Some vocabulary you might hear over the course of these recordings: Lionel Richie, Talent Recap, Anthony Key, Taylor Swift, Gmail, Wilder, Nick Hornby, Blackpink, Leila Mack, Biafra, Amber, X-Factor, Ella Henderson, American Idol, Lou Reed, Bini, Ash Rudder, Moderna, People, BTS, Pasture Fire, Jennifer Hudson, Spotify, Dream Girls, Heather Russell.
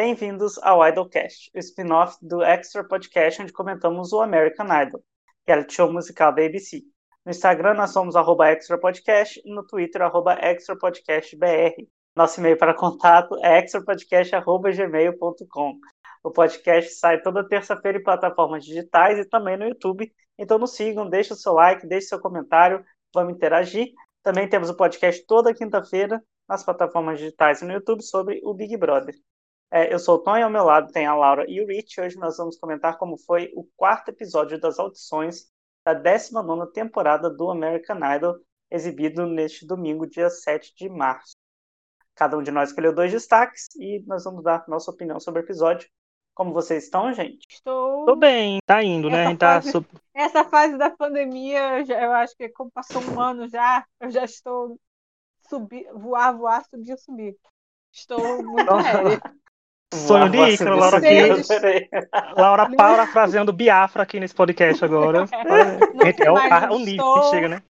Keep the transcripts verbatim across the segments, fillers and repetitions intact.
Bem-vindos ao Idolcast, o spin-off do Extra Podcast, onde comentamos o American Idol, reality show musical da A B C. No Instagram nós somos arroba Extra Podcast e no Twitter arroba Extra Podcast B R. Nosso e-mail para contato é extra podcast arroba gmail ponto com. O podcast sai toda terça-feira em plataformas digitais e também no YouTube. Então nos sigam, deixem o seu like, deixem seu comentário, vamos interagir. Também temos o podcast toda quinta-feira nas plataformas digitais e no YouTube sobre o Big Brother. É, eu sou o Tom e ao meu lado tem a Laura e o Rich. Hoje nós vamos comentar como foi o quarto episódio das audições da décima nona temporada do American Idol, exibido neste domingo, dia sete de março. Cada um de nós escolheu dois destaques e nós vamos dar nossa opinião sobre o episódio. Como vocês estão, gente? Estou... Tô bem, tá indo, né? Essa fase, tá... essa fase da pandemia, eu, já, eu acho que como passou um ano já, eu já estou subir, voar, voar, subir, subir. Estou muito leve. Sonho de Ícaro, Laura aqui. Laura Paula fazendo Biafra aqui nesse podcast agora. É, gente, é o, a, o nível estou... que chega, né?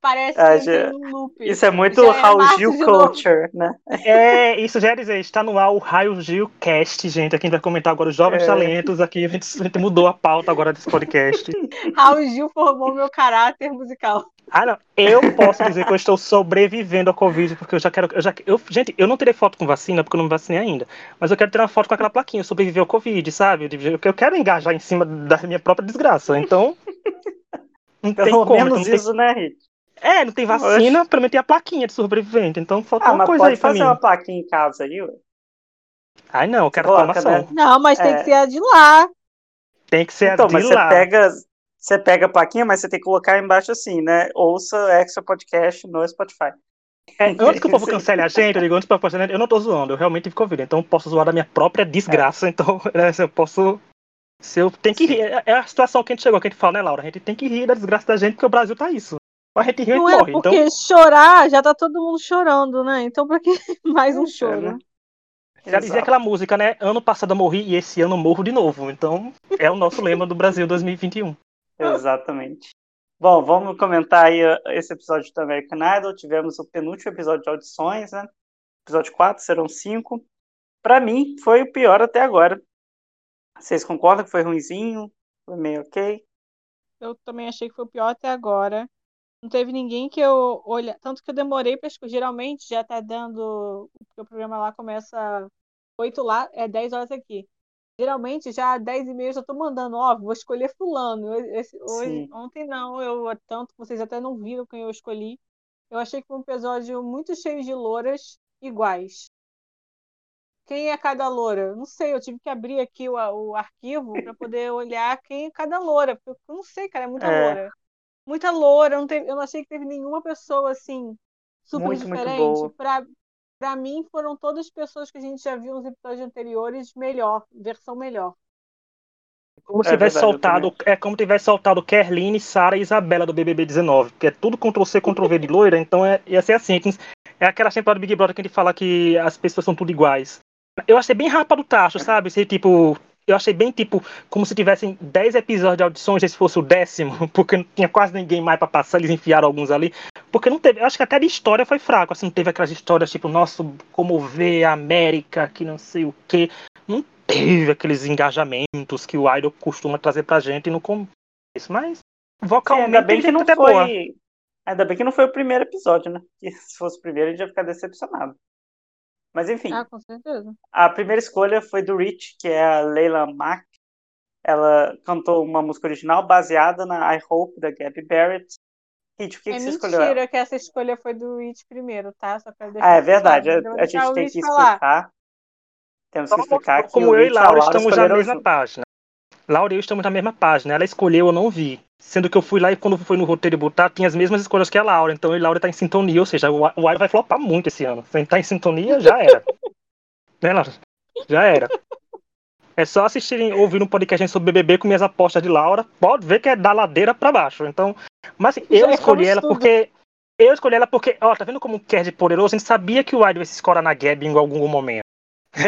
Parece ah, que já... um loop. Isso é muito Raul é Gil Culture, né? É, isso já dizer, está no ar o Raul Gil Cast, gente. Aqui a gente vai comentar agora os jovens é. talentos. Aqui a gente, a gente mudou a pauta agora desse podcast. Raul Gil formou meu caráter musical. Ah, não. Eu posso dizer que eu estou sobrevivendo à Covid, porque eu já quero... Eu já, eu, gente, eu não terei foto com vacina, porque eu não me vacinei ainda. Mas eu quero ter uma foto com aquela plaquinha, sobreviver ao Covid, sabe? Eu, eu quero engajar em cima da minha própria desgraça, então... Não tem Pelo como, menos então, isso, tem... né, Rita? É, não tem vacina, pelo menos tem a plaquinha de sobrevivente, então falta ah, uma coisa aí pra mim. Ah, mas pode fazer uma plaquinha em casa aí, ué? Ai, não, eu quero informação. Né? Não, mas é... tem que ser a de lá. Tem que ser então, a de mas lá. Então, você pega, você pega a plaquinha, mas você tem que colocar embaixo assim, né? Ouça Extra Podcast no Spotify. É, antes que o povo cancele a gente, eu digo, antes que o povo cancele, eu não tô zoando, eu realmente tive Covid, então eu posso zoar da minha própria desgraça, é. então né, eu posso... Se eu tenho que rir, é a situação que a gente chegou, que a gente fala, né, Laura? A gente tem que rir da desgraça da gente, porque o Brasil tá isso. A gente ri e morre. Não é porque então... chorar, já tá todo mundo chorando, né? Então pra que mais um choro? É, né? Já dizia aquela música, né? Ano passado eu morri e esse ano eu morro de novo. Então é o nosso lema do Brasil dois mil e vinte e um. Exatamente. Bom, vamos comentar aí esse episódio do American Idol. Tivemos o penúltimo episódio de audições, né? Episódio quatro, serão cinco. Pra mim, foi o pior até agora. Vocês concordam que foi ruinzinho? Foi meio ok? Eu também achei que foi o pior até agora. Não teve ninguém que eu olha, tanto que eu demorei para escolher. Geralmente já tá dando, porque o programa lá começa oito lá, é dez horas aqui. Geralmente já dez e meia eu já tô mandando, ó, oh, vou escolher fulano. Esse, hoje, ontem não, eu tanto que vocês até não viram quem eu escolhi. Eu achei que foi um episódio muito cheio de louras iguais. Quem é cada loura? Não sei, eu tive que abrir aqui o, o arquivo para poder olhar quem é cada loura, porque eu não sei, cara, é muita é. loura. Muita loura, não teve, eu não achei que teve nenhuma pessoa, assim, super muito, diferente. Muito boa. Pra, pra mim, foram todas as pessoas que a gente já viu nos episódios anteriores, melhor, versão melhor. Como é se tivesse soltado, é como tivesse soltado Kerline, Sara e Isabela do B B B dezenove, porque é tudo Ctrl-C, Ctrl-V de loira, então é, ia ser assim. É aquela temporada do Big Brother que a gente fala que as pessoas são tudo iguais. Eu achei bem rápido o tacho, sabe? Se, tipo... Eu achei bem, tipo, como se tivessem dez episódios de audições, esse fosse o décimo, porque não tinha quase ninguém mais pra passar, eles enfiaram alguns ali. Porque não teve, eu acho que até de história foi fraco, assim, não teve aquelas histórias, tipo, nossa, comover a América, que não sei o quê. Não teve aqueles engajamentos que o Idol costuma trazer pra gente no começo, mas vocalmente... Sim, ainda bem que não foi... Boa. Ainda bem que não foi o primeiro episódio, né? Porque se fosse o primeiro, a gente ia ficar decepcionado. Mas enfim, ah, com certeza. A primeira escolha foi do Rich, que é a Leila Mack. Ela cantou uma música original baseada na I Hope, da Gabby Barrett. Rich, o que, é que você escolheu? É mentira que essa escolha foi do Rich primeiro, tá? Só pra deixar ah, é verdade, a, a gente tem que falar. explicar. Temos que explicar que como eu e Laura, Laura estamos já na mesma isso. página. Laura e eu estamos na mesma página. Ela escolheu, eu não vi. Sendo que eu fui lá e quando foi no roteiro botar, tinha as mesmas escolhas que a Laura. Então a Laura tá em sintonia, ou seja, o Idol vai flopar muito esse ano. Se a gente tá em sintonia, já era. Né, Laura? Já era. É só assistirem, ouvir um podcast sobre B B B com minhas apostas de Laura. Pode ver que é da ladeira pra baixo. Então, mas assim, eu já escolhi ela tudo. porque... Eu escolhi ela porque, ó, tá vendo como um Kerr de poderoso? A gente sabia que o Idol ia se escorar na Gabby em algum momento.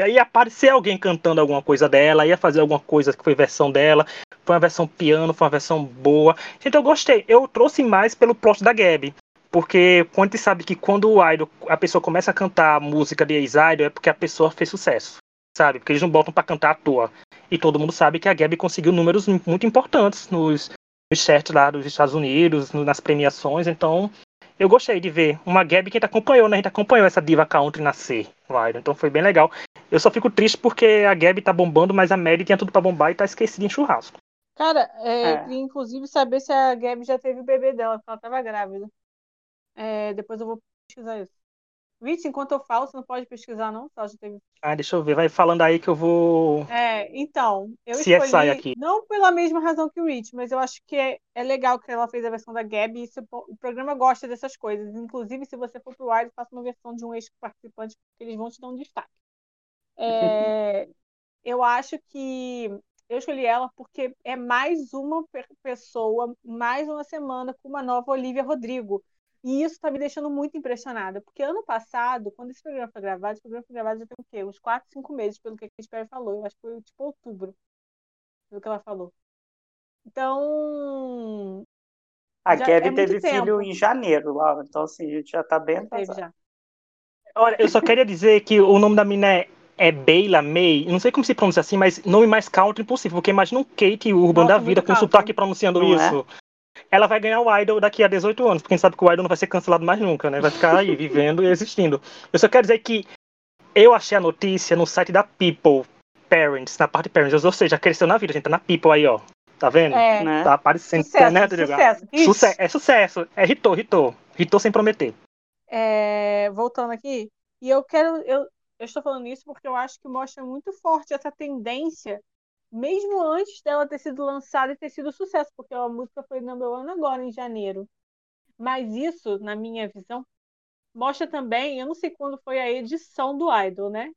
Ia aparecer alguém cantando alguma coisa dela, ia fazer alguma coisa que foi versão dela, foi uma versão piano, foi uma versão boa. Gente, eu gostei, eu trouxe mais pelo plot da Gabby, porque quando a gente sabe que quando o Idol, a pessoa começa a cantar a música de ex-Idol, é porque a pessoa fez sucesso. sabe? Porque eles não botam pra cantar à toa. E todo mundo sabe que a Gabby conseguiu números muito importantes nos, nos chats lá dos Estados Unidos, no, nas premiações. Então, eu gostei de ver uma Gabby que a gente acompanhou, né? A gente acompanhou essa diva country nascer, Wilder. Então, foi bem legal. Eu só fico triste porque a Gabby tá bombando, mas a Mary tinha tudo pra bombar e tá esquecida em churrasco. Cara, é, é. inclusive saber se a Gabby já teve o bebê dela, porque ela tava grávida. É, depois eu vou pesquisar isso. Vixe, enquanto eu falo, você não pode pesquisar, não? Só já teve... Ah, deixa eu ver. Vai falando aí que eu vou... É, então, eu se escolhi, é aqui. Não pela mesma razão que o Rich, mas eu acho que é, é legal que ela fez a versão da Gabby, e se, o programa gosta dessas coisas. Inclusive, se você for pro Wild, faça uma versão de um ex-participante, porque eles vão te dar um destaque. É, eu acho que... Eu escolhi ela porque é mais uma pessoa, mais uma semana com uma nova Olivia Rodrigo. E isso tá me deixando muito impressionada. Porque ano passado, quando esse programa foi gravado, esse programa foi gravado já tem o quê? Uns quatro, cinco meses, pelo que a Katy Perry falou. Eu acho que foi tipo outubro, pelo que ela falou. Então... A Gabby é teve tempo. Filho em janeiro, Laura. Então, assim, a gente já tá bem atrasado. Olha, eu só queria dizer que o nome da mina é... É Beila May, não sei como se pronuncia assim, mas nome mais country impossível, porque imagina um Kate Urban Nossa, da vida com um sotaque pronunciando não isso. É? Ela vai ganhar o Idol daqui a dezoito anos, porque a gente sabe que o Idol não vai ser cancelado mais nunca, né? Vai ficar aí, vivendo e existindo. Eu só quero dizer que eu achei a notícia no site da People, Parents, na parte de Parents, ou seja, cresceu na vida, gente, tá na People aí, ó. Tá vendo? É, né? Tá aparecendo. Sucesso, né? sucesso. Suce- é sucesso, é hitou, hitou. Hitou sem prometer. É, voltando aqui, e eu quero... Eu... Eu estou falando isso porque eu acho que mostra muito forte essa tendência, mesmo antes dela ter sido lançada e ter sido sucesso, porque a música foi number one agora, em janeiro. Mas isso, na minha visão, mostra também, eu não sei quando foi a edição do Idol, né?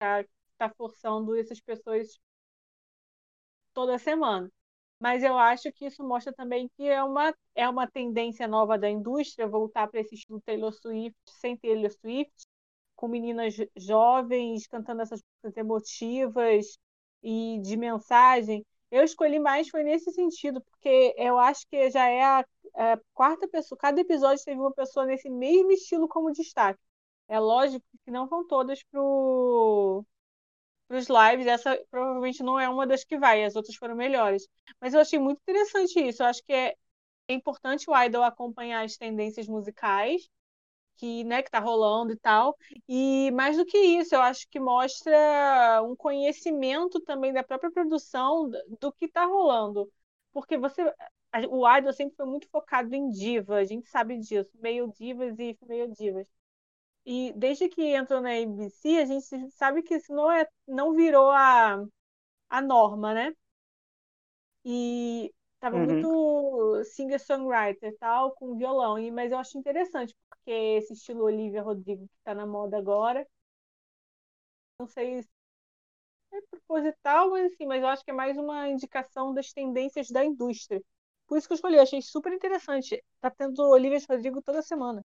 Tá, tá forçando essas pessoas toda semana. Mas eu acho que isso mostra também que é uma, é uma tendência nova da indústria voltar para esse estilo Taylor Swift, sem Taylor Swift, com meninas jovens, cantando essas músicas emotivas e de mensagem. Eu escolhi mais foi nesse sentido, porque eu acho que já é a, a quarta pessoa, cada episódio teve uma pessoa nesse mesmo estilo como destaque. É lógico que não vão todas para os lives, essa provavelmente não é uma das que vai, as outras foram melhores. Mas eu achei muito interessante isso, eu acho que é, é importante o Idol acompanhar as tendências musicais, que, né, que tá rolando e tal, e mais do que isso, eu acho que mostra um conhecimento também da própria produção do que tá rolando, porque você, o Idol sempre foi muito focado em divas, a gente sabe disso, meio divas e meio divas, e desde que entrou na A B C, a gente sabe que isso não, é, não virou a, a norma, né, e tava uhum. muito singer-songwriter tal, com violão, e, mas eu acho interessante, que é esse estilo Olivia Rodrigo que tá na moda agora. Não sei se é proposital, mas assim, mas eu acho que é mais uma indicação das tendências da indústria. Por isso que eu escolhi, eu achei super interessante. Tá tendo Olivia Rodrigo toda semana.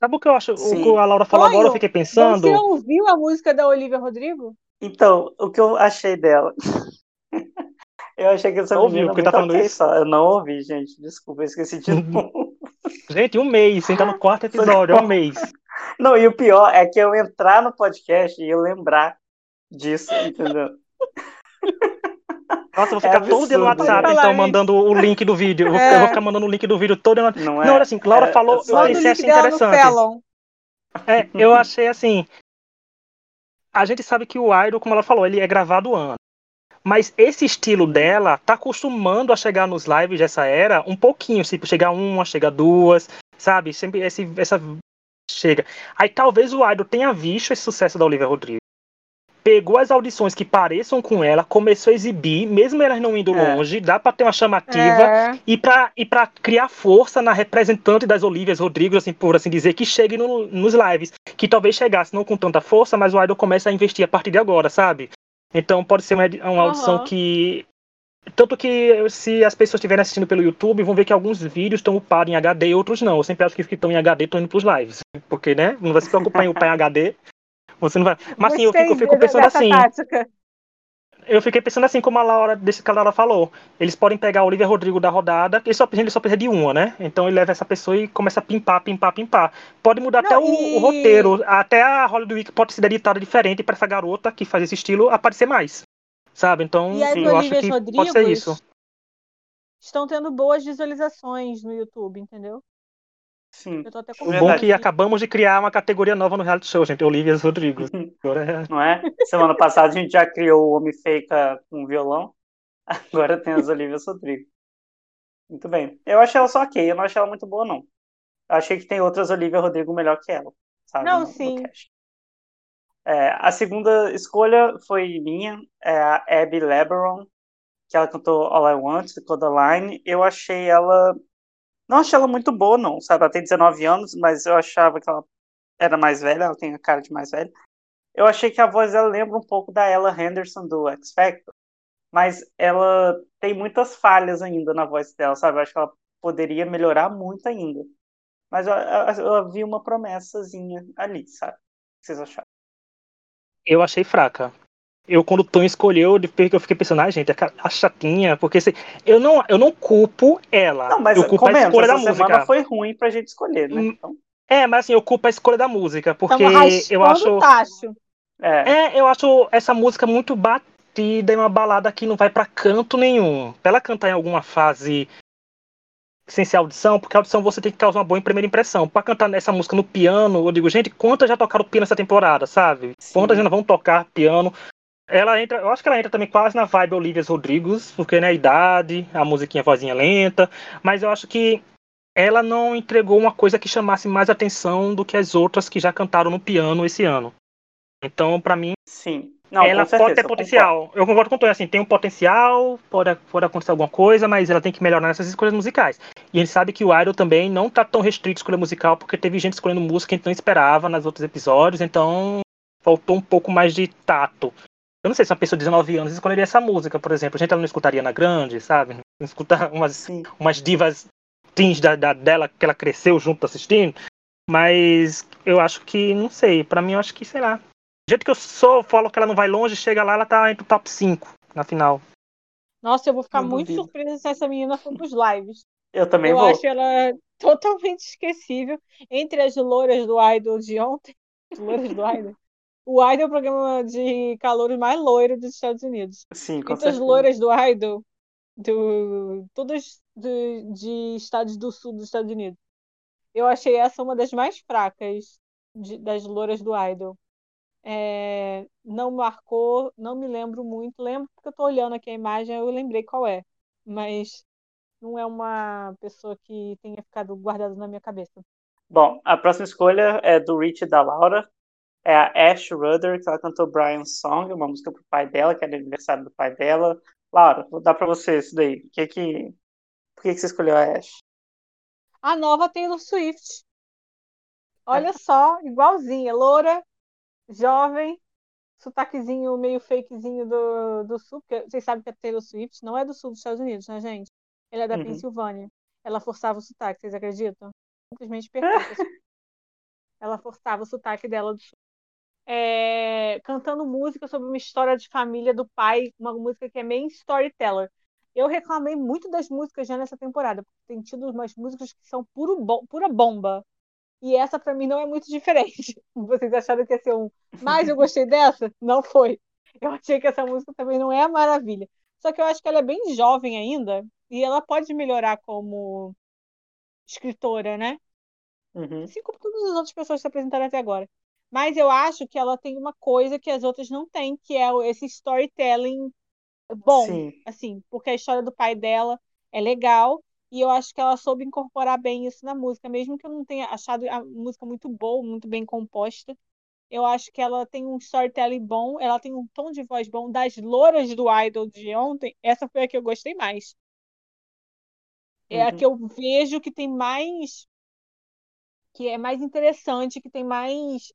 Sabe o que eu acho? Sim. O que a Laura falou agora, eu fiquei pensando. Você ouviu a música da Olivia Rodrigo? Então, o que eu achei dela? Eu achei que essa não menina ouviu, porque tá falando okay, isso. Só. Eu não ouvi, gente. Desculpa, eu esqueci de novo. Gente, um mês, você tá no quarto episódio, é um mês. Não, e o pior é que eu entrar no podcast e eu lembrar disso, entendeu? Nossa, eu vou ficar é todo dia no WhatsApp, falar, então, hein? mandando o link do vídeo. Eu vou, é. eu vou ficar mandando o link do vídeo todo dia. Não, é, não, assim, Laura é, falou, eu achei assim interessante. É, eu achei assim, a gente sabe que o Idol, como ela falou, ele é gravado ano. Mas esse estilo dela tá acostumando a chegar nos lives dessa era um pouquinho, tipo, chega uma, chega duas, sabe? Sempre esse, essa chega. Aí talvez o Idol tenha visto esse sucesso da Olivia Rodrigo. Pegou as audições que pareçam com ela, começou a exibir, mesmo elas não indo é. longe, dá pra ter uma chamativa é. e, pra, e pra criar força na representante das Olivias Rodrigo, assim, por assim dizer, que chegue no, nos lives. Que talvez chegasse não com tanta força, mas o Idol começa a investir a partir de agora, sabe? Então pode ser uma, uma audição uhum. que... Tanto que se as pessoas estiverem assistindo pelo YouTube, vão ver que alguns vídeos estão upados em H D e outros não. Eu sempre acho que os que estão em H D estão indo pros lives. Porque, né? Não vai se preocupar em upar em H D. Você não vai... Mas assim, eu fico, eu fico pensando assim... Tática. eu fiquei pensando assim, como a Laura, desse que a Laura falou, eles podem pegar a Olivia Rodrigo da rodada, ele só, ele só precisa de uma, né? Então ele leva essa pessoa e começa a pimpar, pimpar, pimpar. Pode mudar não, até e... o, o roteiro, até a Hollywood Week pode ser editada diferente para essa garota que faz esse estilo aparecer mais, sabe? Então eu acho que Rodrigues pode ser isso. Estão tendo boas visualizações no YouTube, entendeu? Sim. Eu tô até o bom é que acabamos de criar uma categoria nova no reality show, gente. Olivia Rodrigo. Agora é... Não é? Semana passada a gente já criou o Homem Feita com violão. Agora tem as Olivia Rodrigo. Muito bem. Eu achei ela só ok. Eu não achei ela muito boa, não. Eu achei que tem outras Olivia Rodrigo melhor que ela. Sabe? Não, no, sim. No é, a segunda escolha foi minha. É a Abby Leberon, que ela cantou All I Want, ficou da Line. Eu achei ela... Não achei ela muito boa, não, sabe? Ela tem dezenove anos, mas eu achava que ela era mais velha, ela tem a cara de mais velha. Eu achei que a voz dela lembra um pouco da Ella Henderson do X-Factor, mas ela tem muitas falhas ainda na voz dela, sabe? Eu acho que ela poderia melhorar muito ainda. Mas eu, eu, eu vi uma promessazinha ali, sabe? O que vocês acharam? Eu achei fraca. Eu, quando o Tom escolheu, depois que eu fiquei pensando, ah, gente, a chatinha, porque se... eu, não, eu não culpo ela. Não, mas eu culpo comenta, a escolha da música. Essa semana foi ruim pra gente escolher, né? Então... É, mas assim, eu culpo a escolha da música, porque eu acho... Tacho. É. é, eu acho essa música muito batida, é uma balada que não vai pra canto nenhum. Pra ela cantar em alguma fase sem ser audição, porque a audição você tem que causar uma boa primeira impressão. Pra cantar essa música no piano, eu digo, gente, quantas já tocaram piano essa temporada, sabe? Sim. Quantas ainda vão tocar piano? Ela entra, eu acho que ela entra também quase na vibe Olivia Rodrigo, porque né, a idade, a musiquinha, a vozinha lenta, mas eu acho que ela não entregou uma coisa que chamasse mais atenção do que as outras que já cantaram no piano esse ano. Então, pra mim, sim. Não, ela certeza, pode ter eu potencial. Concordo. Eu concordo com o Tony, assim, tem um potencial, pode, pode acontecer alguma coisa, mas ela tem que melhorar nessas escolhas musicais. E a gente sabe que o Idol também não tá tão restrito de escolha musical, porque teve gente escolhendo música que a gente não esperava nos outros episódios, então faltou um pouco mais de tato. Eu não sei se uma pessoa de dezenove anos escolheria essa música, por exemplo. A gente ela não escutaria na grande, sabe? Não escutar umas, umas divas teens da, da, dela, que ela cresceu junto assistindo. Mas eu acho que, não sei, pra mim eu acho que, sei lá. Do jeito que eu sou, falo que ela não vai longe, chega lá, ela tá entre o top cinco na final. Nossa, eu vou ficar não muito duvido. surpresa se essa menina for pros lives. Eu também eu vou. Eu acho ela totalmente esquecível. Entre as louras do Idol de ontem, as louras do Idol. O Idol é o programa de calouros mais loiro dos Estados Unidos. Sim, com certeza. As loiras do Idol, do, todas do, de estados do sul dos Estados Unidos. Eu achei essa uma das mais fracas de, das loiras do Idol. É, não marcou, não me lembro muito. Lembro porque eu tô olhando aqui a imagem, eu lembrei qual é. Mas não é uma pessoa que tenha ficado guardada na minha cabeça. Bom, a próxima escolha é do Rich e da Laura. É a Ash Rudder, que ela cantou Brian's Song, uma música pro pai dela, que era aniversário do pai dela. Laura, vou dar pra você isso daí. Que que... Por que, que você escolheu a Ash? A nova Taylor Swift. Olha só, igualzinha. Loura, jovem, sotaquezinho meio fakezinho do, do sul, porque vocês sabem que a Taylor Swift não é do sul dos Estados Unidos, né, gente? Ela é da uhum. Pensilvânia. Ela forçava o sotaque, vocês acreditam? Simplesmente perfeita. Ela forçava o sotaque dela do sul. É, cantando música sobre uma história de família do pai, uma música que é meio storyteller. Eu reclamei muito das músicas já nessa temporada, porque tem tido umas músicas que são puro bo- pura bomba. E essa pra mim não é muito diferente. Vocês acharam que ia ser um... Mas eu gostei dessa? Não foi. Eu achei que essa música também não é a maravilha. Só que eu acho que ela é bem jovem ainda, e ela pode melhorar como escritora, né? Uhum. Assim como todas as outras pessoas que se apresentaram até agora. Mas eu acho que ela tem uma coisa que as outras não têm, que é esse storytelling bom, Sim. assim, porque a história do pai dela é legal, e eu acho que ela soube incorporar bem isso na música, mesmo que eu não tenha achado a música muito boa, muito bem composta, eu acho que ela tem um storytelling bom, ela tem um tom de voz bom. Das louras do Idol de ontem, essa foi a que eu gostei mais. É uhum. a que eu vejo que tem mais... que é mais interessante, que tem mais...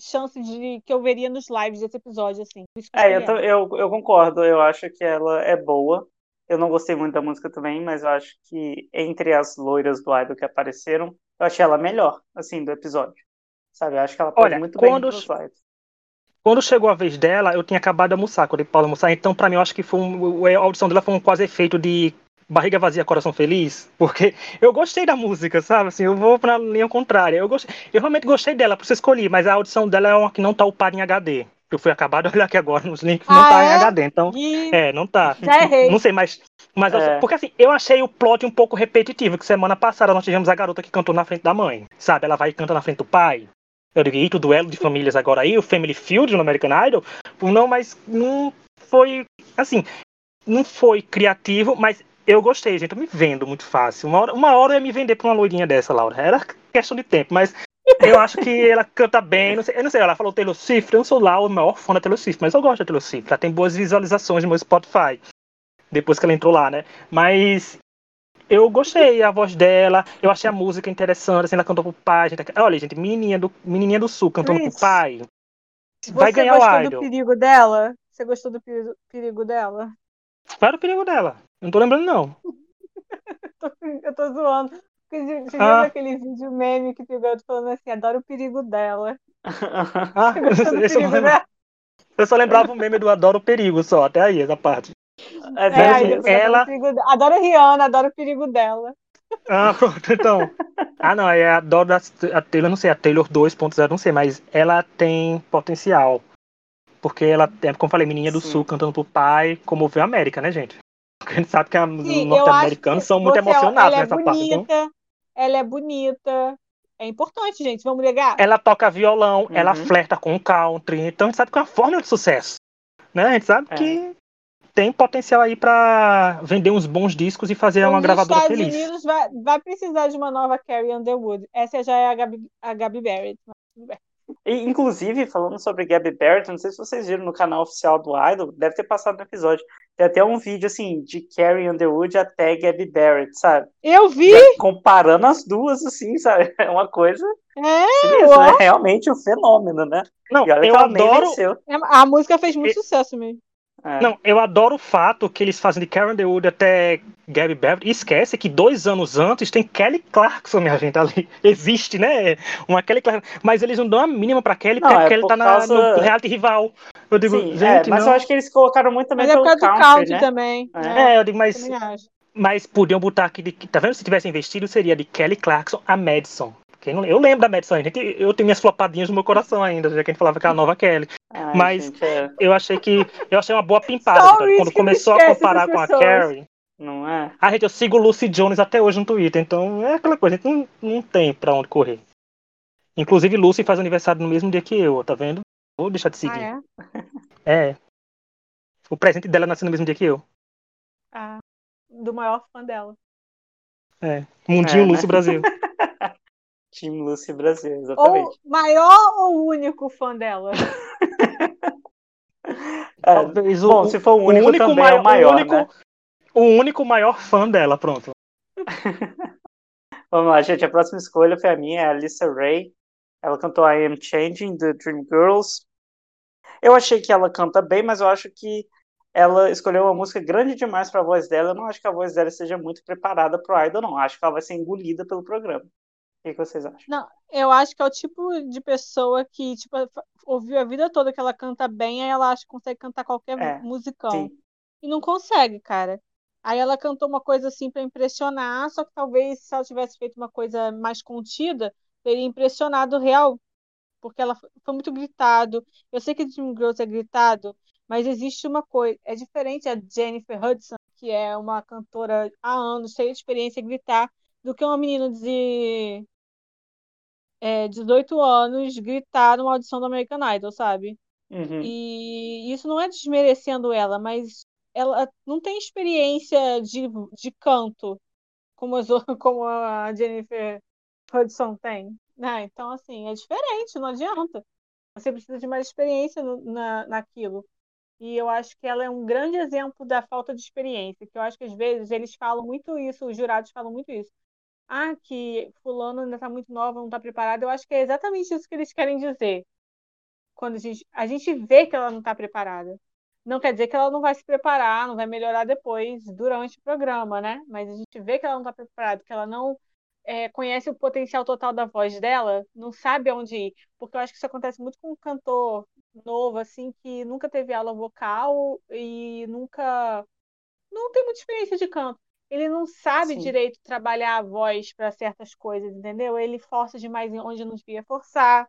chance de que eu veria nos lives desse episódio, assim. É, eu, tô, eu, eu concordo, eu acho que ela é boa. Eu não gostei muito da música também, mas eu acho que entre as loiras do Idol que apareceram, eu achei ela melhor, assim, do episódio. Sabe, eu acho que ela pode Olha, muito bem nos lives. Quando chegou a vez dela, eu tinha acabado de almoçar, quando eu ia almoçar, então pra mim eu acho que foi um, a audição dela foi um quase efeito de barriga vazia, coração feliz, porque eu gostei da música, sabe, assim, eu vou pra linha contrária, eu, gostei, eu realmente gostei dela, por isso escolhi, mas a audição dela é uma que não tá upada em H D, eu fui acabar de olhar aqui agora nos links, não ah, tá é? em H D, então, e... é, não tá, já errei. Não sei, mas, mas é. eu, porque assim, eu achei o plot um pouco repetitivo, que semana passada nós tivemos a garota que cantou na frente da mãe, sabe, ela vai e canta na frente do pai. Eu digo, eita, o duelo de famílias agora aí, o Family Feud no American Idol. Não, mas não foi, assim, não foi criativo, mas eu gostei, gente. Eu me vendo muito fácil. Uma hora, uma hora eu ia me vender pra uma loirinha dessa, Laura. Era questão de tempo, mas eu acho que ela canta bem. Não sei, eu não sei, ela falou Taylor Swift. Eu não sou lá o maior fã da Taylor Swift, mas eu gosto da Taylor Swift. Ela tem boas visualizações no meu Spotify, depois que ela entrou lá, né? Mas... eu gostei a voz dela, eu achei a música interessante, assim, ela cantou pro pai, gente, olha, gente, menininha do, menininha do sul cantando Chris, pro pai, vai ganhar o Idol. Você gostou do perigo dela? Você gostou do perigo, perigo dela? Qual era o perigo dela? Eu não tô lembrando, não. eu, tô, eu tô zoando, porque você, você ah. lembra aquele vídeo meme que pegou falando assim, adoro o perigo dela. Ah, você gostou do perigo dela? Eu só lembrava o meme do adoro o perigo, só, até aí, essa parte. É, Mas, é, ela... adoro Rihanna, adoro o perigo dela. Ah, pronto, então. Ah, não, é a adoro a Taylor, não sei, a Taylor dois ponto zero, não sei, mas ela tem potencial. Porque ela, como eu falei, menina do Sim. sul cantando pro pai, comoveu a América, né, gente? Porque a gente sabe que os norte-americanos são muito emocionados é, nessa é bonita, parte. Então... ela é bonita. É importante, gente, vamos ligar. Ela toca violão, uhum. ela flerta com o country, então a gente sabe que é uma fórmula de sucesso. Né? A gente sabe é. que. Tem potencial aí pra vender uns bons discos e fazer uma gravadora feliz. Os Estados Unidos vai, vai precisar de uma nova Carrie Underwood. Essa já é a Gabby, a Gabby Barrett. E, inclusive, falando sobre Gabby Barrett, não sei se vocês viram no canal oficial do Idol, deve ter passado no episódio. Tem até um vídeo, assim, de Carrie Underwood até Gabby Barrett, sabe? Eu vi! Já comparando as duas, assim, sabe? É uma coisa... é, isso, né? Realmente um fenômeno, né? Não, eu adoro... a música fez muito e... sucesso mesmo. É. Não, eu adoro o fato que eles fazem de Carrie Underwood até Gabby Barrett e esquece que dois anos antes tem Kelly Clarkson, minha gente, ali. Existe, né? Uma Kelly Clarkson. Mas eles não dão a mínima pra Kelly, não, porque é a Kelly por tá causa... na, no reality rival. Eu digo, Sim, gente, é, mas não. eu acho que eles colocaram muito também mas pelo é country, country, né? também. É, é, eu digo, mas... mas podiam botar aqui, de, tá vendo? Se tivesse investido, seria de Kelly Clarkson a Madison. Eu lembro da Madison, gente. Eu tenho minhas flopadinhas no meu coração ainda, já que a gente falava que era a nova Kelly. Ai, mas gente, é. eu achei que eu achei uma boa pimpada quando começou a comparar com a Carrie. Não é? Ah, gente, eu sigo Lucy Jones até hoje no Twitter, então é aquela coisa, a gente não, não tem pra onde correr. Inclusive, Lucy faz aniversário no mesmo dia que eu, tá vendo? Vou deixar de seguir. Ah, é? é. O presente dela nasceu no mesmo dia que eu. Ah, do maior fã dela. É, Mundinho é, né? Lucy Brasil. Time Lucy Brasil, exatamente. O maior ou único fã dela? é, o, bom, se for o único, o único também maior, é o maior, o único, né? O único maior fã dela, pronto. Vamos lá, gente. A próxima escolha foi a minha, é a Alissa Ray. Ela cantou I Am Changing, do Dream Girls. Eu achei que ela canta bem, mas eu acho que ela escolheu uma música grande demais para a voz dela. Eu não acho que a voz dela seja muito preparada para o Idol, não. Acho que ela vai ser engolida pelo programa. O que, que vocês acham? Não, eu acho que é o tipo de pessoa que tipo, ouviu a vida toda que ela canta bem, aí ela acha que consegue cantar qualquer é, musicão. Sim. E não consegue, cara. Aí ela cantou uma coisa assim pra impressionar, só que talvez se ela tivesse feito uma coisa mais contida, teria impressionado o real, porque ela foi muito gritado. Eu sei que Dream Girls é gritado, mas existe uma coisa, é diferente a Jennifer Hudson, que é uma cantora há anos, cheia de experiência em gritar, do que uma menina de... é, dezoito anos gritar numa audição do American Idol, sabe? Uhum. E isso não é desmerecendo ela, mas ela não tem experiência de, de canto como, as, como a Jennifer Hudson tem. Ah, então, assim, é diferente, não adianta. Você precisa de mais experiência no, na, naquilo. E eu acho que ela é um grande exemplo da falta de experiência, que eu acho que às vezes eles falam muito isso, os jurados falam muito isso. Ah, que fulano ainda tá muito nova, não tá preparada. Eu acho que é exatamente isso que eles querem dizer. Quando a gente, a gente vê que ela não tá preparada. Não quer dizer que ela não vai se preparar, não vai melhorar depois, durante o programa, né? Mas a gente vê que ela não tá preparada, que ela não é, conhece o potencial total da voz dela, não sabe aonde ir. Porque eu acho que isso acontece muito com o cantor novo, assim, que nunca teve aula vocal e nunca... não tem muita experiência de canto. Ele não sabe Sim. direito trabalhar a voz para certas coisas, entendeu? Ele força demais onde não devia forçar.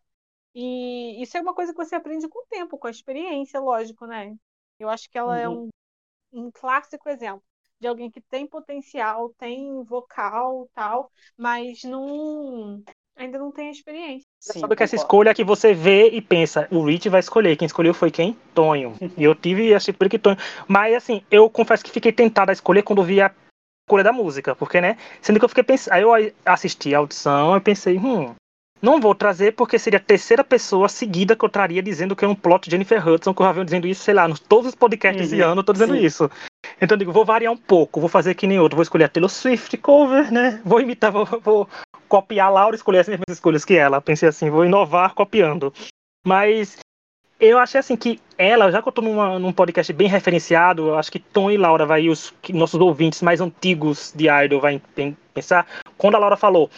E isso é uma coisa que você aprende com o tempo, com a experiência, lógico, né? Eu acho que ela uhum. é um, um clássico exemplo de alguém que tem potencial, tem vocal, tal, mas não... ainda não tem a experiência. Sim, sabe que essa escolha que você vê e pensa, o Rich vai escolher. Quem escolheu foi quem? Tonho. E eu tive a escolha que Tonho. Mas, assim, eu confesso que fiquei tentada a escolher quando vi a escolha da música. Porque, né? Sendo que eu fiquei pensando... Aí eu assisti a audição e pensei, hum... não vou trazer porque seria a terceira pessoa seguida que eu traria dizendo que é um plot Jennifer Hudson, que eu já venho dizendo isso, sei lá, nos todos os podcasts uhum. desse ano eu tô dizendo Sim. isso. Então eu digo, vou variar um pouco, vou fazer que nem outro, vou escolher a Taylor Swift cover, né? Vou imitar, vou, vou copiar a Laura, escolher as mesmas escolhas que ela. Pensei assim, vou inovar copiando. Mas eu achei assim que ela, já que eu tô numa, num podcast bem referenciado, eu acho que Tom e Laura, vai, os que nossos ouvintes mais antigos de Idol vai pensar, quando a Laura falou...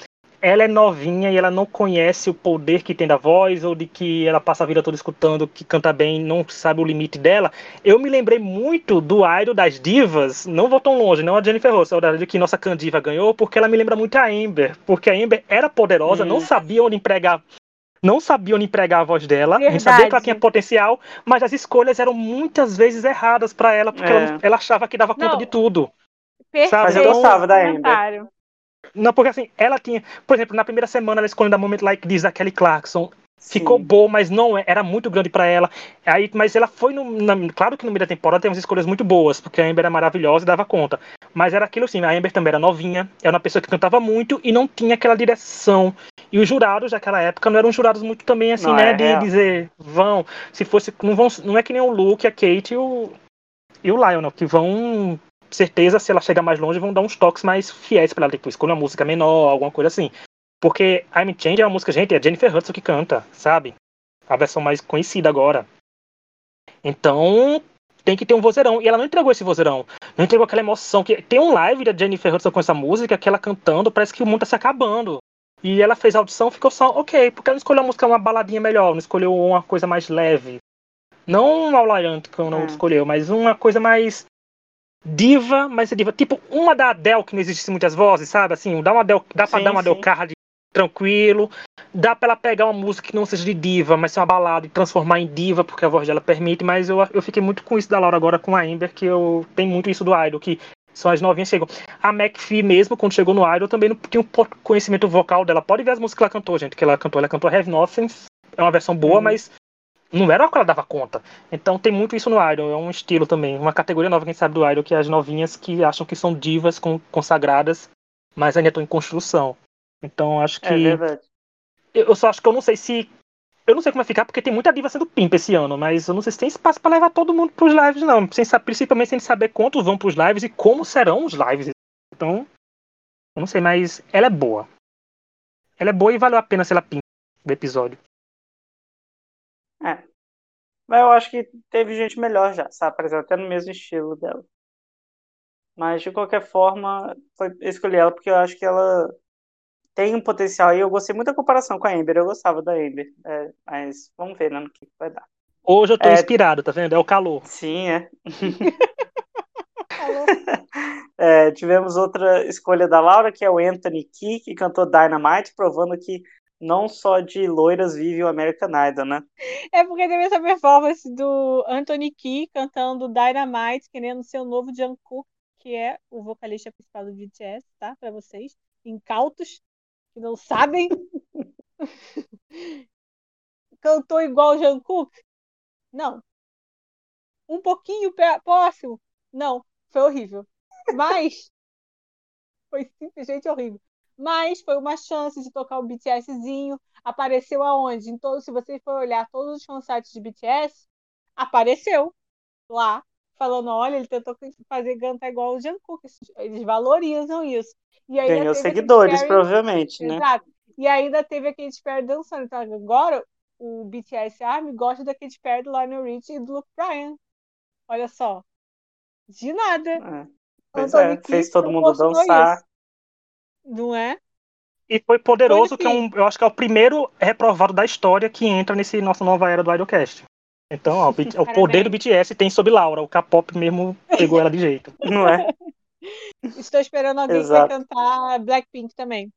ela é novinha e ela não conhece o poder que tem da voz, ou de que ela passa a vida toda escutando, que canta bem, não sabe o limite dela. Eu me lembrei muito do Idol das divas, não vou tão longe, não a Jennifer Hudson, a Idol que nossa Candiva ganhou, porque ela me lembra muito a Amber, porque a Amber era poderosa, hum. não sabia onde empregar não sabia onde empregar a voz dela, Verdade. A gente sabia que ela tinha potencial, mas as escolhas eram muitas vezes erradas pra ela, porque é. ela, ela achava que dava conta não. de tudo. Perfeito. Sabe? Mas eu gostava da Amber. Não, porque assim, ela tinha... Por exemplo, na primeira semana ela escolheu da Moment Like This, da Kelly Clarkson. Sim. Ficou boa, mas não era muito grande pra ela. Aí, mas ela foi... No, na, claro que no meio da temporada tem umas escolhas muito boas, porque a Amber era maravilhosa e dava conta. Mas era aquilo assim, a Amber também era novinha, era uma pessoa que cantava muito e não tinha aquela direção. E os jurados daquela época não eram jurados muito também assim, não, né? É de real. Dizer, vão... Se fosse... Não, vão, não é que nem o Luke, a Kate e o, e o Lionel, que vão... certeza, se ela chegar mais longe, vão dar uns toques mais fiéis pra ela, tipo, escolher uma música menor, alguma coisa assim. Porque I'm Change é uma música, gente, é a Jennifer Hudson que canta, sabe? A versão mais conhecida agora. Então, tem que ter um vozeirão. E ela não entregou esse vozeirão. Não entregou aquela emoção. Que... Tem um live da Jennifer Hudson com essa música, que ela cantando, parece que o mundo tá se acabando. E ela fez a audição, ficou só, ok, porque ela não escolheu uma música, uma baladinha melhor, não escolheu uma coisa mais leve. Não um All I Want, que eu não é. escolheu, mas uma coisa mais... diva, mas é diva, tipo uma da Adele, que não existe muitas vozes, sabe? Assim, dá, uma Adele, dá pra sim, dar uma Adele card tranquilo, dá pra ela pegar uma música que não seja de diva, mas ser uma balada e transformar em diva, porque a voz dela permite. Mas eu, eu fiquei muito com isso da Laura agora com a Amber, que eu tenho muito isso do Idol, que são as novinhas chegam. A McPhee mesmo, quando chegou no Idol, também não tinha um conhecimento vocal dela. Pode ver as músicas que ela cantou, gente, que ela cantou, ela cantou Have Nothing, é uma versão boa, hum. mas não era o que ela dava conta. Então tem muito isso no Idol, é um estilo também, uma categoria nova, quem sabe, do Idol, que é as novinhas que acham que são divas consagradas, mas ainda estão em construção. Então acho que... É verdade. Eu só acho que eu não sei se... Eu não sei como vai ficar, porque tem muita diva sendo pimpa esse ano, mas eu não sei se tem espaço pra levar todo mundo pros lives, não. Sem saber, principalmente sem saber quantos vão pros lives e como serão os lives. Então, eu não sei, mas ela é boa. Ela é boa e valeu a pena se ela pimpa do episódio. É. Mas eu acho que teve gente melhor já, sabe? Parece até no mesmo estilo dela. Mas de qualquer forma, foi escolher ela porque eu acho que ela tem um potencial. E eu gostei muito da comparação com a Amber. Eu gostava da Amber. É, mas vamos ver, né, no que vai dar. Hoje eu tô é... inspirado, tá vendo? É o calor. Sim, é. é. Tivemos outra escolha da Laura, que é o Anthony Key, que cantou Dynamite, provando que não só de loiras vive o American Idol, né? É porque teve essa performance do Anthony Key cantando Dynamite, querendo ser o novo Jungkook, que é o vocalista principal do B T S, tá? Pra vocês, incautos, que não sabem. Cantou igual o Jungkook? Não. Um pouquinho próximo? Não. Foi horrível. Mas foi simplesmente horrível. Mas foi uma chance de tocar o BTSzinho. Apareceu aonde? Em todo, se você for olhar todos os fansites de B T S, apareceu lá, falando, olha, ele tentou fazer cantar igual o Jungkook. Eles valorizam isso. E ainda ganhou seguidores, Perry... provavelmente, né? Exato. E ainda teve a Katy Perry dançando. Então agora o B T S Army gosta da Katy Perry, do Lionel Richie e do Luke Bryan. Olha só. De nada. É. Pois é, fez todo mundo dançar. Isso. Não é? E foi poderoso, foi que é um, eu acho que é o primeiro reprovado da história que entra nesse nossa nova era do Idolcast. Então, ó, o, B- o poder do B T S tem sobre Laura. O K-pop mesmo pegou ela de jeito, não é? Estou esperando alguém pra cantar Blackpink também.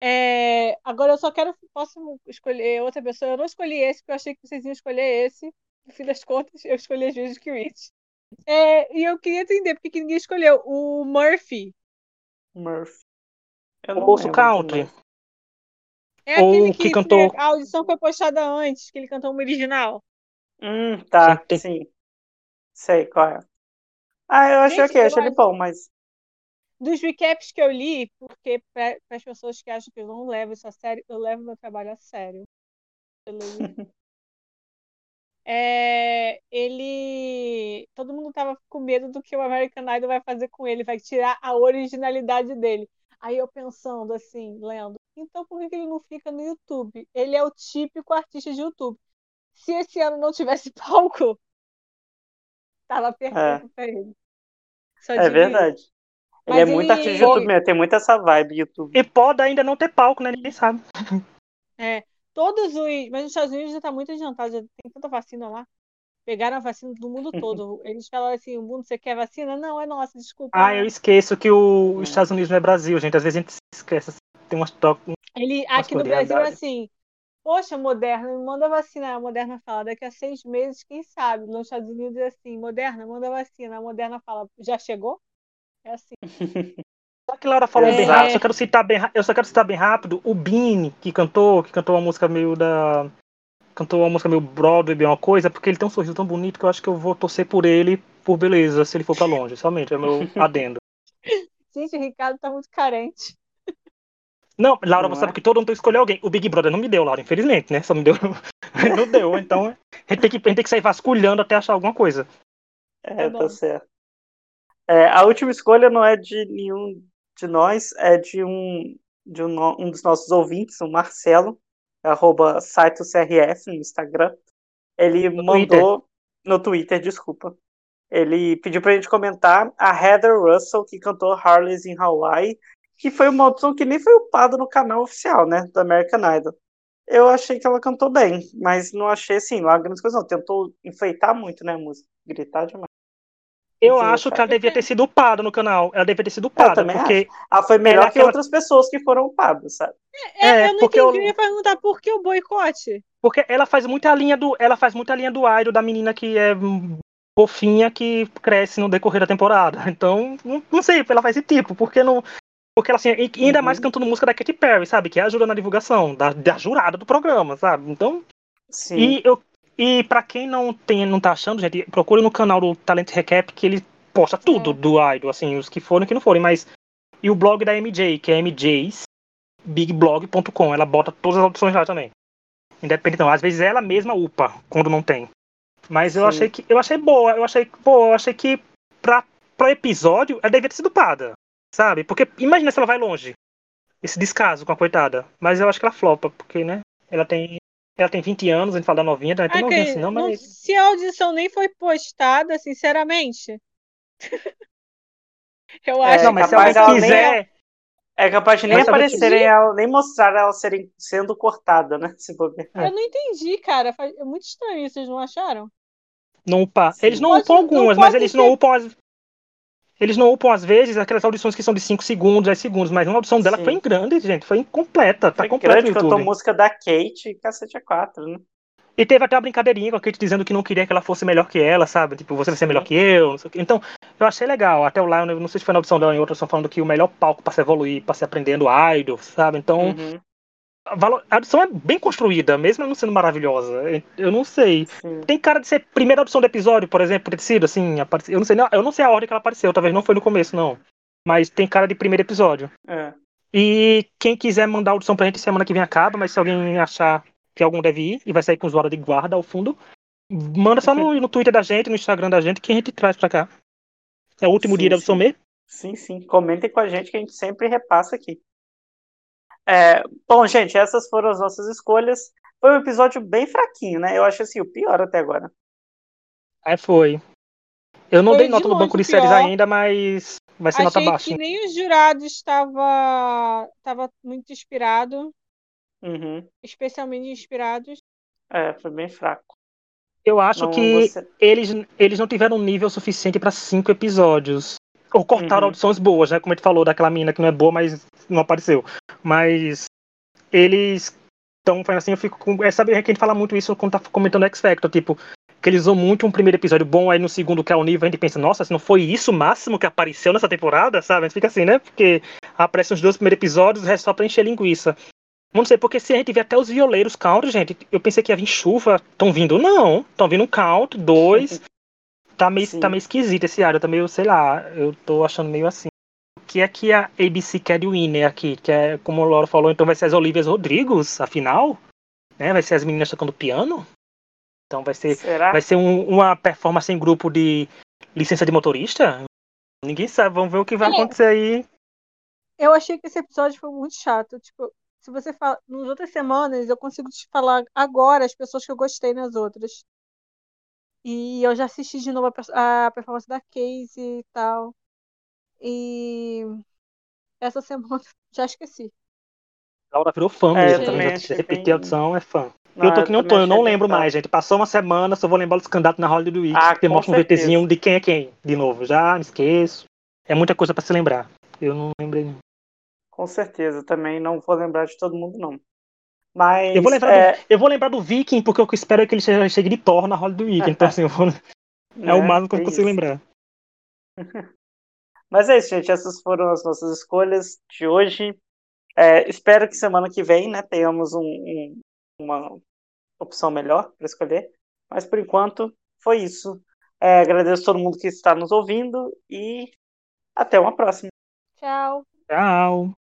É, agora eu só quero... Posso escolher outra pessoa? Eu não escolhi esse, porque eu achei que vocês iam escolher esse. No fim das contas, eu escolhi as vezes que o It. É, e eu queria entender porque que ninguém escolheu. O Murphy. Murphy. Eu o Bolso Country. É ou aquele que, que cantou... A audição foi postada antes, que ele cantou uma original. Hum, tá, sim. sim. Sei qual é. Ah, eu achei ok, eu achei ele bom, mas... Dos recaps que eu li, porque para as pessoas que acham que eu não levo isso a sério, eu levo meu trabalho a sério. Eu levo. É, ele... Todo mundo tava com medo do que o American Idol vai fazer com ele, vai tirar a originalidade dele. Aí eu pensando assim, lendo, então por que ele não fica no YouTube? Ele é o típico artista de YouTube. Se esse ano não tivesse palco, tava perfeito é. pra ele. Só é verdade. Isso. Ele Mas é ele... muito artista de YouTube mesmo, tem muito essa vibe YouTube. E pode ainda não ter palco, né? Ninguém sabe. É. Todos os... Mas nos Estados Unidos já tá muito adiantado, já tem tanta vacina lá. Pegaram a vacina do mundo todo. Eles falaram assim, o mundo, você quer vacina? Não, é nossa, desculpa. Ah, eu esqueço que o... os Estados Unidos não é Brasil, gente. Às vezes a gente se esquece, assim, tem umas toques... Ele... Aqui no Brasil é assim, poxa, Moderna, me manda vacinar. A Moderna fala, daqui a seis meses, quem sabe? Nos Estados Unidos é assim, Moderna, manda vacina. A Moderna fala, já chegou? É assim. Só que Laura falou é. bem rápido, só quero citar bem, eu só quero citar bem rápido o Bini, que cantou, que cantou uma música meio da. Cantou uma música meio Broadway, uma coisa, porque ele tem um sorriso tão bonito que eu acho que eu vou torcer por ele por beleza, se ele for pra longe. Somente, é meu adendo. Gente, o Ricardo tá muito carente. Não, Laura, não você é? sabe que todo mundo tem que escolher alguém. O Big Brother não me deu, Laura, infelizmente, né? Só me deu. Não deu, então a gente tem que, a gente tem que sair vasculhando até achar alguma coisa. É, tá, tá certo. É, a última escolha não é de nenhum de nós, é de um, de um, um dos nossos ouvintes, o Marcelo, arroba site C R F no Instagram. Ele no mandou Twitter. no Twitter, desculpa. Ele pediu pra gente comentar a Heather Russell, que cantou Harley's in Hawaii, que foi uma audição que nem foi upada no canal oficial, né, do American Idol. Eu achei que ela cantou bem, mas não achei, assim, lá grande coisa não. Tentou enfeitar muito, né, a música, gritar demais. Eu Sim, acho que ela devia ter sido upada no canal. Ela devia ter sido upada, porque... Acho. Ela foi melhor ela que ela... outras pessoas que foram upadas, sabe? É, é, é, eu não porque entendi. Eu ia perguntar por que o boicote. Porque ela faz muita linha do... Ela faz muita linha do idol da menina que é fofinha, que cresce no decorrer da temporada. Então, não, não sei, ela faz esse tipo. Porque não... Porque ela, assim, ainda uhum. mais cantando música da Katy Perry, sabe? Que ajuda na divulgação, da, da jurada do programa, sabe? Então... Sim. E eu... E pra quem não, tem, não tá achando, gente, procure no canal do Talent Recap, que ele posta tudo é. do Idol, assim, os que foram e que não forem, mas... E o blog da M J, que é m j s big blog ponto com, ela bota todas as opções lá também. Independente, não. Às vezes ela mesma upa, quando não tem. Mas eu Sim. achei que... Eu achei boa, eu achei boa, eu achei que pra, pra episódio, ela devia ter sido upada, sabe? Porque imagina se ela vai longe, esse descaso com a coitada. Mas eu acho que ela flopa, porque, né, ela tem... Ela tem vinte anos, a gente fala da novinha, ela tem okay. novinha, assim, não, mas... Se a audição nem foi postada, sinceramente... eu acho é, não, mas capaz se ela quiser... Nem, é capaz de nem aparecerem, nem mostrar ela serem, sendo cortada, né? Se for... Eu é. não entendi, cara. É muito estranho isso, vocês não acharam? Não upar. Sim, eles não pode, upam algumas, não mas eles ter... não upam as... Eles não upam, às vezes, aquelas audições que são de cinco segundos, dez segundos, mas uma audição dela Sim. foi em grande, gente, foi incompleta, tá completa no YouTube. Cantou música da Kate e Cacete A quatro, né? E teve até uma brincadeirinha com a Kate dizendo que não queria que ela fosse melhor que ela, sabe? Tipo, você vai ser melhor que eu, não sei o quê. Então, eu achei legal, até lá, eu não sei se foi na audição dela ou em outra, eu só falando que o melhor palco pra se evoluir, pra se aprendendo idol, sabe? Então, uhum. a audição é bem construída, mesmo não sendo maravilhosa, eu não sei. Sim. Tem cara de ser primeira audição do episódio, por exemplo, ter sido assim, apareci... eu, não sei, eu não sei a ordem que ela apareceu, talvez não foi no começo, não. Mas tem cara de primeiro episódio. É. E quem quiser mandar audição pra gente, semana que vem acaba, mas se alguém achar que algum deve ir, e vai sair com usuário de guarda ao fundo, manda só no, no Twitter da gente, no Instagram da gente, que a gente traz pra cá. É o último sim, dia da audição mesmo? Sim, sim. Comentem com a gente que a gente sempre repassa aqui. É, bom, gente, essas foram as nossas escolhas. Foi um episódio bem fraquinho, né? Eu acho assim, o pior até agora. É, foi. Eu não foi dei nota no banco de pior. séries ainda, mas vai ser Achei nota baixa. Achei que nem o jurado estava, estava muito inspirado. Uhum. Especialmente inspirados. É, foi bem fraco. Eu acho não, que você... eles, eles não tiveram nível suficiente para cinco episódios. Ou cortaram uhum. audições boas, né? Como a gente falou, daquela mina que não é boa, mas não apareceu. Mas eles estão fazendo assim, eu fico com... É, sabe, a gente fala muito isso quando tá comentando X-Factor, tipo, que eles usam muito um primeiro episódio bom, aí no segundo que é o nível, a gente pensa, nossa, se não foi isso o máximo que apareceu nessa temporada, sabe? A gente fica assim, né? Porque aparecem os dois primeiros episódios, o resto é só pra encher linguiça. Não sei, porque se a gente vê até os violeiros country, gente, eu pensei que ia vir chuva, estão vindo, não, estão vindo um country, dois, tá meio, tá meio esquisito esse área, tá meio, sei lá, eu tô achando meio assim. O que é que a A B C quer de winner aqui, que é, como o Laura falou, então vai ser as Olivia Rodrigo, afinal, né, vai ser as meninas tocando piano, então vai ser, vai ser um, uma performance em grupo de licença de motorista, ninguém sabe, vamos ver o que vai acontecer aí. Eu achei que esse episódio foi muito chato, tipo, se você fala, nas outras semanas, eu consigo te falar agora as pessoas que eu gostei nas outras. E eu já assisti de novo a, a performance da Casey e tal. E essa semana já esqueci. Laura virou fã mesmo, é, também. Já repeti a audição, é fã. Não, eu tô que nem eu tô, eu não lembro bem, mais, tá. gente. Passou uma semana, só vou lembrar dos candidatos na Hollywood Week, ah, que mostra um VTzinho de quem é quem, de novo. Já me esqueço. É muita coisa pra se lembrar. Eu não lembrei nenhum. Com certeza, também não vou lembrar de todo mundo, não. Mas... Eu vou lembrar, é... do, eu vou lembrar do Viking, porque eu espero é que ele chegue de Thor na roda do Viking. Então, assim, eu vou... é, é o máximo que eu consigo lembrar. Mas é isso, gente. Essas foram as nossas escolhas de hoje. É, espero que semana que vem, né, tenhamos um, um, uma opção melhor para escolher. Mas, por enquanto, foi isso. É, agradeço a todo mundo que está nos ouvindo e até uma próxima. Tchau. Tchau.